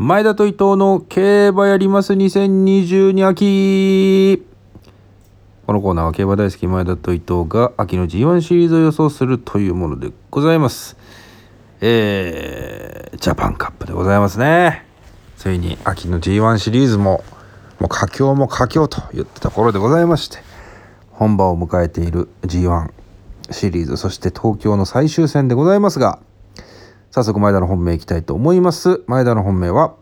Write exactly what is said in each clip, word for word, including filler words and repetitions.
前田と伊藤の競馬やりますにせんにじゅうに秋。このコーナーは競馬大好き前田と伊藤が秋の ジーワン シリーズを予想するというものでございます。えー、ジャパンカップでございますね。ついに秋の ジーワン シリーズももう佳境も佳境といったところでございまして、本場を迎えている ジーワン シリーズ、そして東京の最終戦でございますが、早速前田の本命いきたいと思います。前田の本命は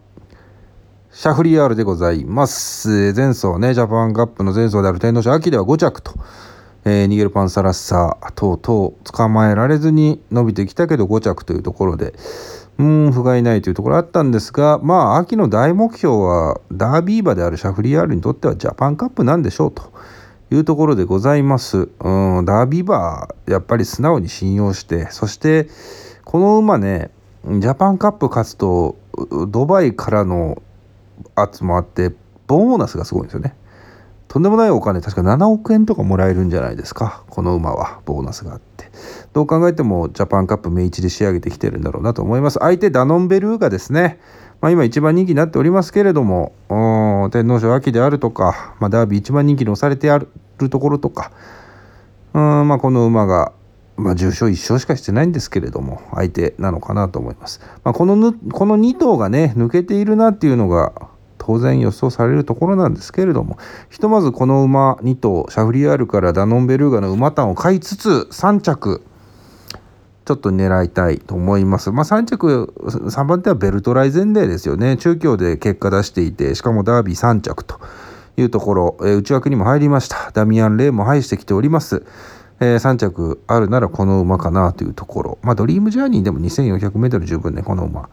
シャフリヤールでございます。前走ね、ジャパンカップの前走である天皇賞秋ではご着と、えー、逃げるパンサラッサー等々捕まえられずに伸びてきたけどご着というところで、うーん不甲斐ないというところあったんですが、まあ秋の大目標はダービー馬であるシャフリヤールにとってはジャパンカップなんでしょうというところでございます。うん、ダービー馬やっぱり素直に信用して、そしてこの馬ね、ジャパンカップ勝つとドバイからの圧もあってボーナスがすごいんですよね。とんでもないお金、確かななおくえんとかもらえるんじゃないですか、この馬は。ボーナスがあって、どう考えてもジャパンカップ目一で仕上げてきてるんだろうなと思います。相手ダノンベルーがですね、まあ、今一番人気になっておりますけれども、天皇賞秋であるとか、まあ、ダービー一番人気に押されてあるところとか、うーん、まあ、この馬がまあ、重賞いっ勝しかしてないんですけれども相手なのかなと思います。まあ、このぬこのに頭がね抜けているなっていうのが当然予想されるところなんですけれども、ひとまずこの馬に頭、シャフリヤールからダノンベルーガの馬単を買いつつさん着ちょっと狙いたいと思います。まあ、さん着、さんばんてはベルトライゼンデーですよね。中京で結果出していて、しかもダービーさん着というところ、えー、内枠にも入りました。ダミアン・レイも入してきております。えー、さん着あるならこの馬かなというところ。まあドリームジャーニーでも にせんよんひゃくメートル 十分ね、この馬、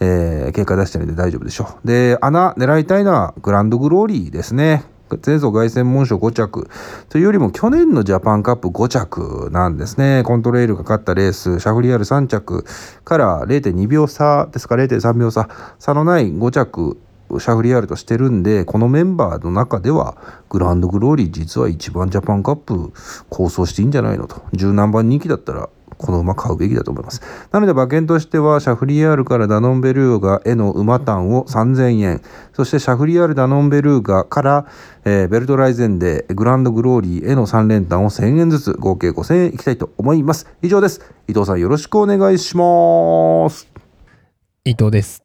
えー、結果出してるんで大丈夫でしょう。で、穴狙いたいのはグランドグローリーですね。前走凱旋門賞ご着というよりも去年のジャパンカップご着なんですね。コントレイルが勝ったレース、シャフリヤールさん着から れいてんにびょう差ですか れいてんさんびょう差、差のないご着シャフリヤールとしてるんで、このメンバーの中ではグランドグローリー実は一番ジャパンカップ構想していいんじゃないのと、十何番人気だったらこの馬買うべきだと思います。なので馬券としてはシャフリヤールからダノンベルーガへの馬単をさんぜんえん、そしてシャフリヤールダノンベルーガから、えー、ベルトライゼンでグランドグローリーへのさん連単をせんえんずつ、合計ごせんえんいきたいと思います。以上です。伊藤さんよろしくお願いします。伊藤です。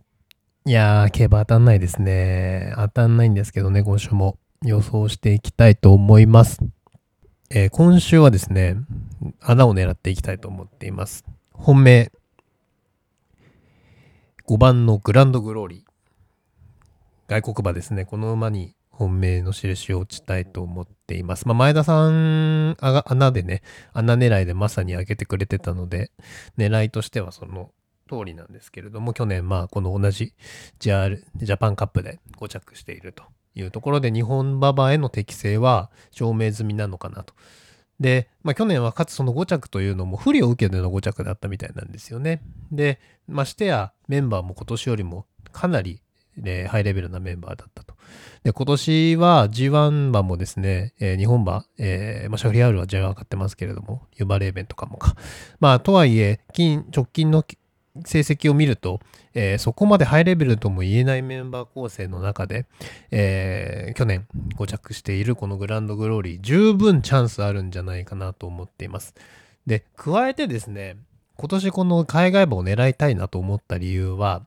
いやー、競馬当たんないですね。当たんないんですけどね、今週も予想していきたいと思います。えー、今週はですね、穴を狙っていきたいと思っています。本命ごばんのグランドグローリー、外国馬ですね。この馬に本命の印を打ちたいと思っています。まあ、前田さんあ穴でね、穴狙いでまさに上げてくれてたので、狙いとしてはその通りなんですけれども、去年まあこの同じ ジーアール ジャパンカップでご着しているというところで、日本馬場への適性は証明済みなのかなと。で、まあ、去年はかつそのご着というのも不利を受けてのご着だったみたいなんですよね。で、ましてやメンバーも今年よりもかなり、ね、ハイレベルなメンバーだったと。で、今年は ジーワン 馬もですね、えー、日本馬、えーまあ、シャフリヤールは ジェイワン 上がってますけれども、ユバレーベンとかもか、まあとはいえ近直近の成績を見ると、えー、そこまでハイレベルとも言えないメンバー構成の中で、えー、去年ご着しているこのグランドグローリー、十分チャンスあるんじゃないかなと思っています。で、加えてですね、今年この海外馬を狙いたいなと思った理由は、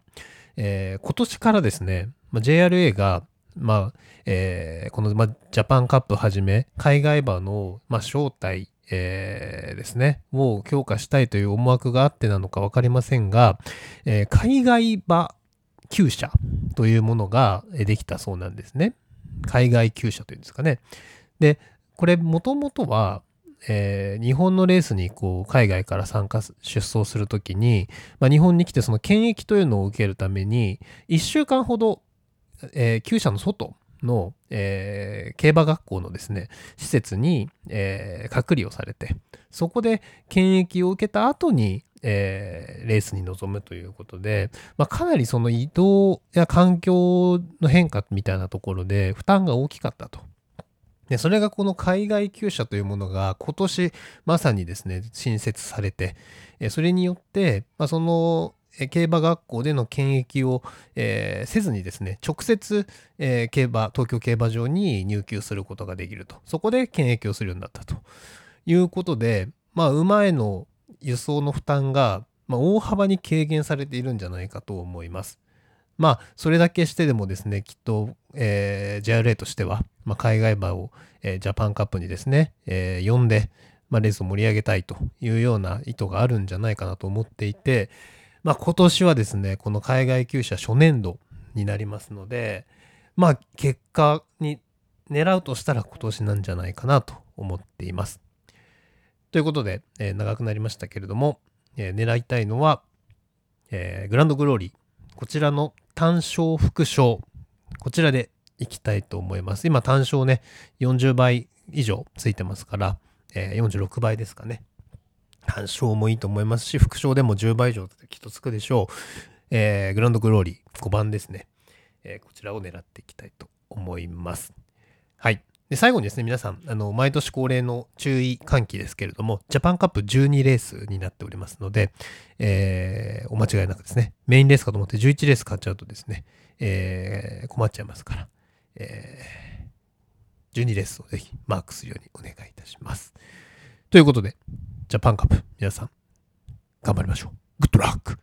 えー、今年からですね、まあ、ジェイアールエー が、まあえー、この、まあ、ジャパンカップはじめ海外馬の、まあ、招待えー、ですねを強化したいという思惑があってなのか分かりませんが、えー、海外馬厩舎というものができたそうなんですね。海外厩舎というんですかね。で、これもともとは、えー、日本のレースにこう海外から参加出走するときに、まあ、日本に来てその検疫というのを受けるためにいっしゅうかんほど、えー、厩舎の外の、えー、競馬学校のですね施設に、えー、隔離をされて、そこで検疫を受けた後に、えー、レースに臨むということで、まあ、かなりその移動や環境の変化みたいなところで負担が大きかったと。で、それがこの海外厩舎というものが今年まさにですね新設されて、それによって、まあ、その競馬学校での検疫を、えー、せずにですね、直接、えー、競馬東京競馬場に入厩することができると。そこで検疫をするようになったということで、まあ、馬への輸送の負担が、まあ、大幅に軽減されているんじゃないかと思います。まあ、それだけしてでもですね、きっと、えー、ジェイアールエー としては、まあ、海外馬を、えー、ジャパンカップにですね、えー、呼んで、まあ、レースを盛り上げたいというような意図があるんじゃないかなと思っていて、まあ、今年はですね、この海外厩舎初年度になりますので、まあ、結果に狙うとしたら今年なんじゃないかなと思っています。ということで、えー、長くなりましたけれども、えー、狙いたいのは、えー、グランドグローリー、こちらの単勝副賞、こちらでいきたいと思います。今単勝ね、よんじゅうばい以上ついてますから、えー、よんじゅうろくばいですかね。単勝もいいと思いますし、副賞でもじゅうばい以上きっとつくでしょう。えー、グランドグローリーごばんですね、えー、こちらを狙っていきたいと思います。はい。で、最後にですね、皆さん、あの毎年恒例の注意喚起ですけれども、ジャパンカップじゅうにレースになっておりますので、えー、お間違いなくですね、メインレースかと思ってじゅういちレース買っちゃうとですね、えー、困っちゃいますから、えー、じゅうにレースをぜひマークするようにお願いいたします。ということで、ジャパンカップ皆さん頑張りましょう。グッドラック。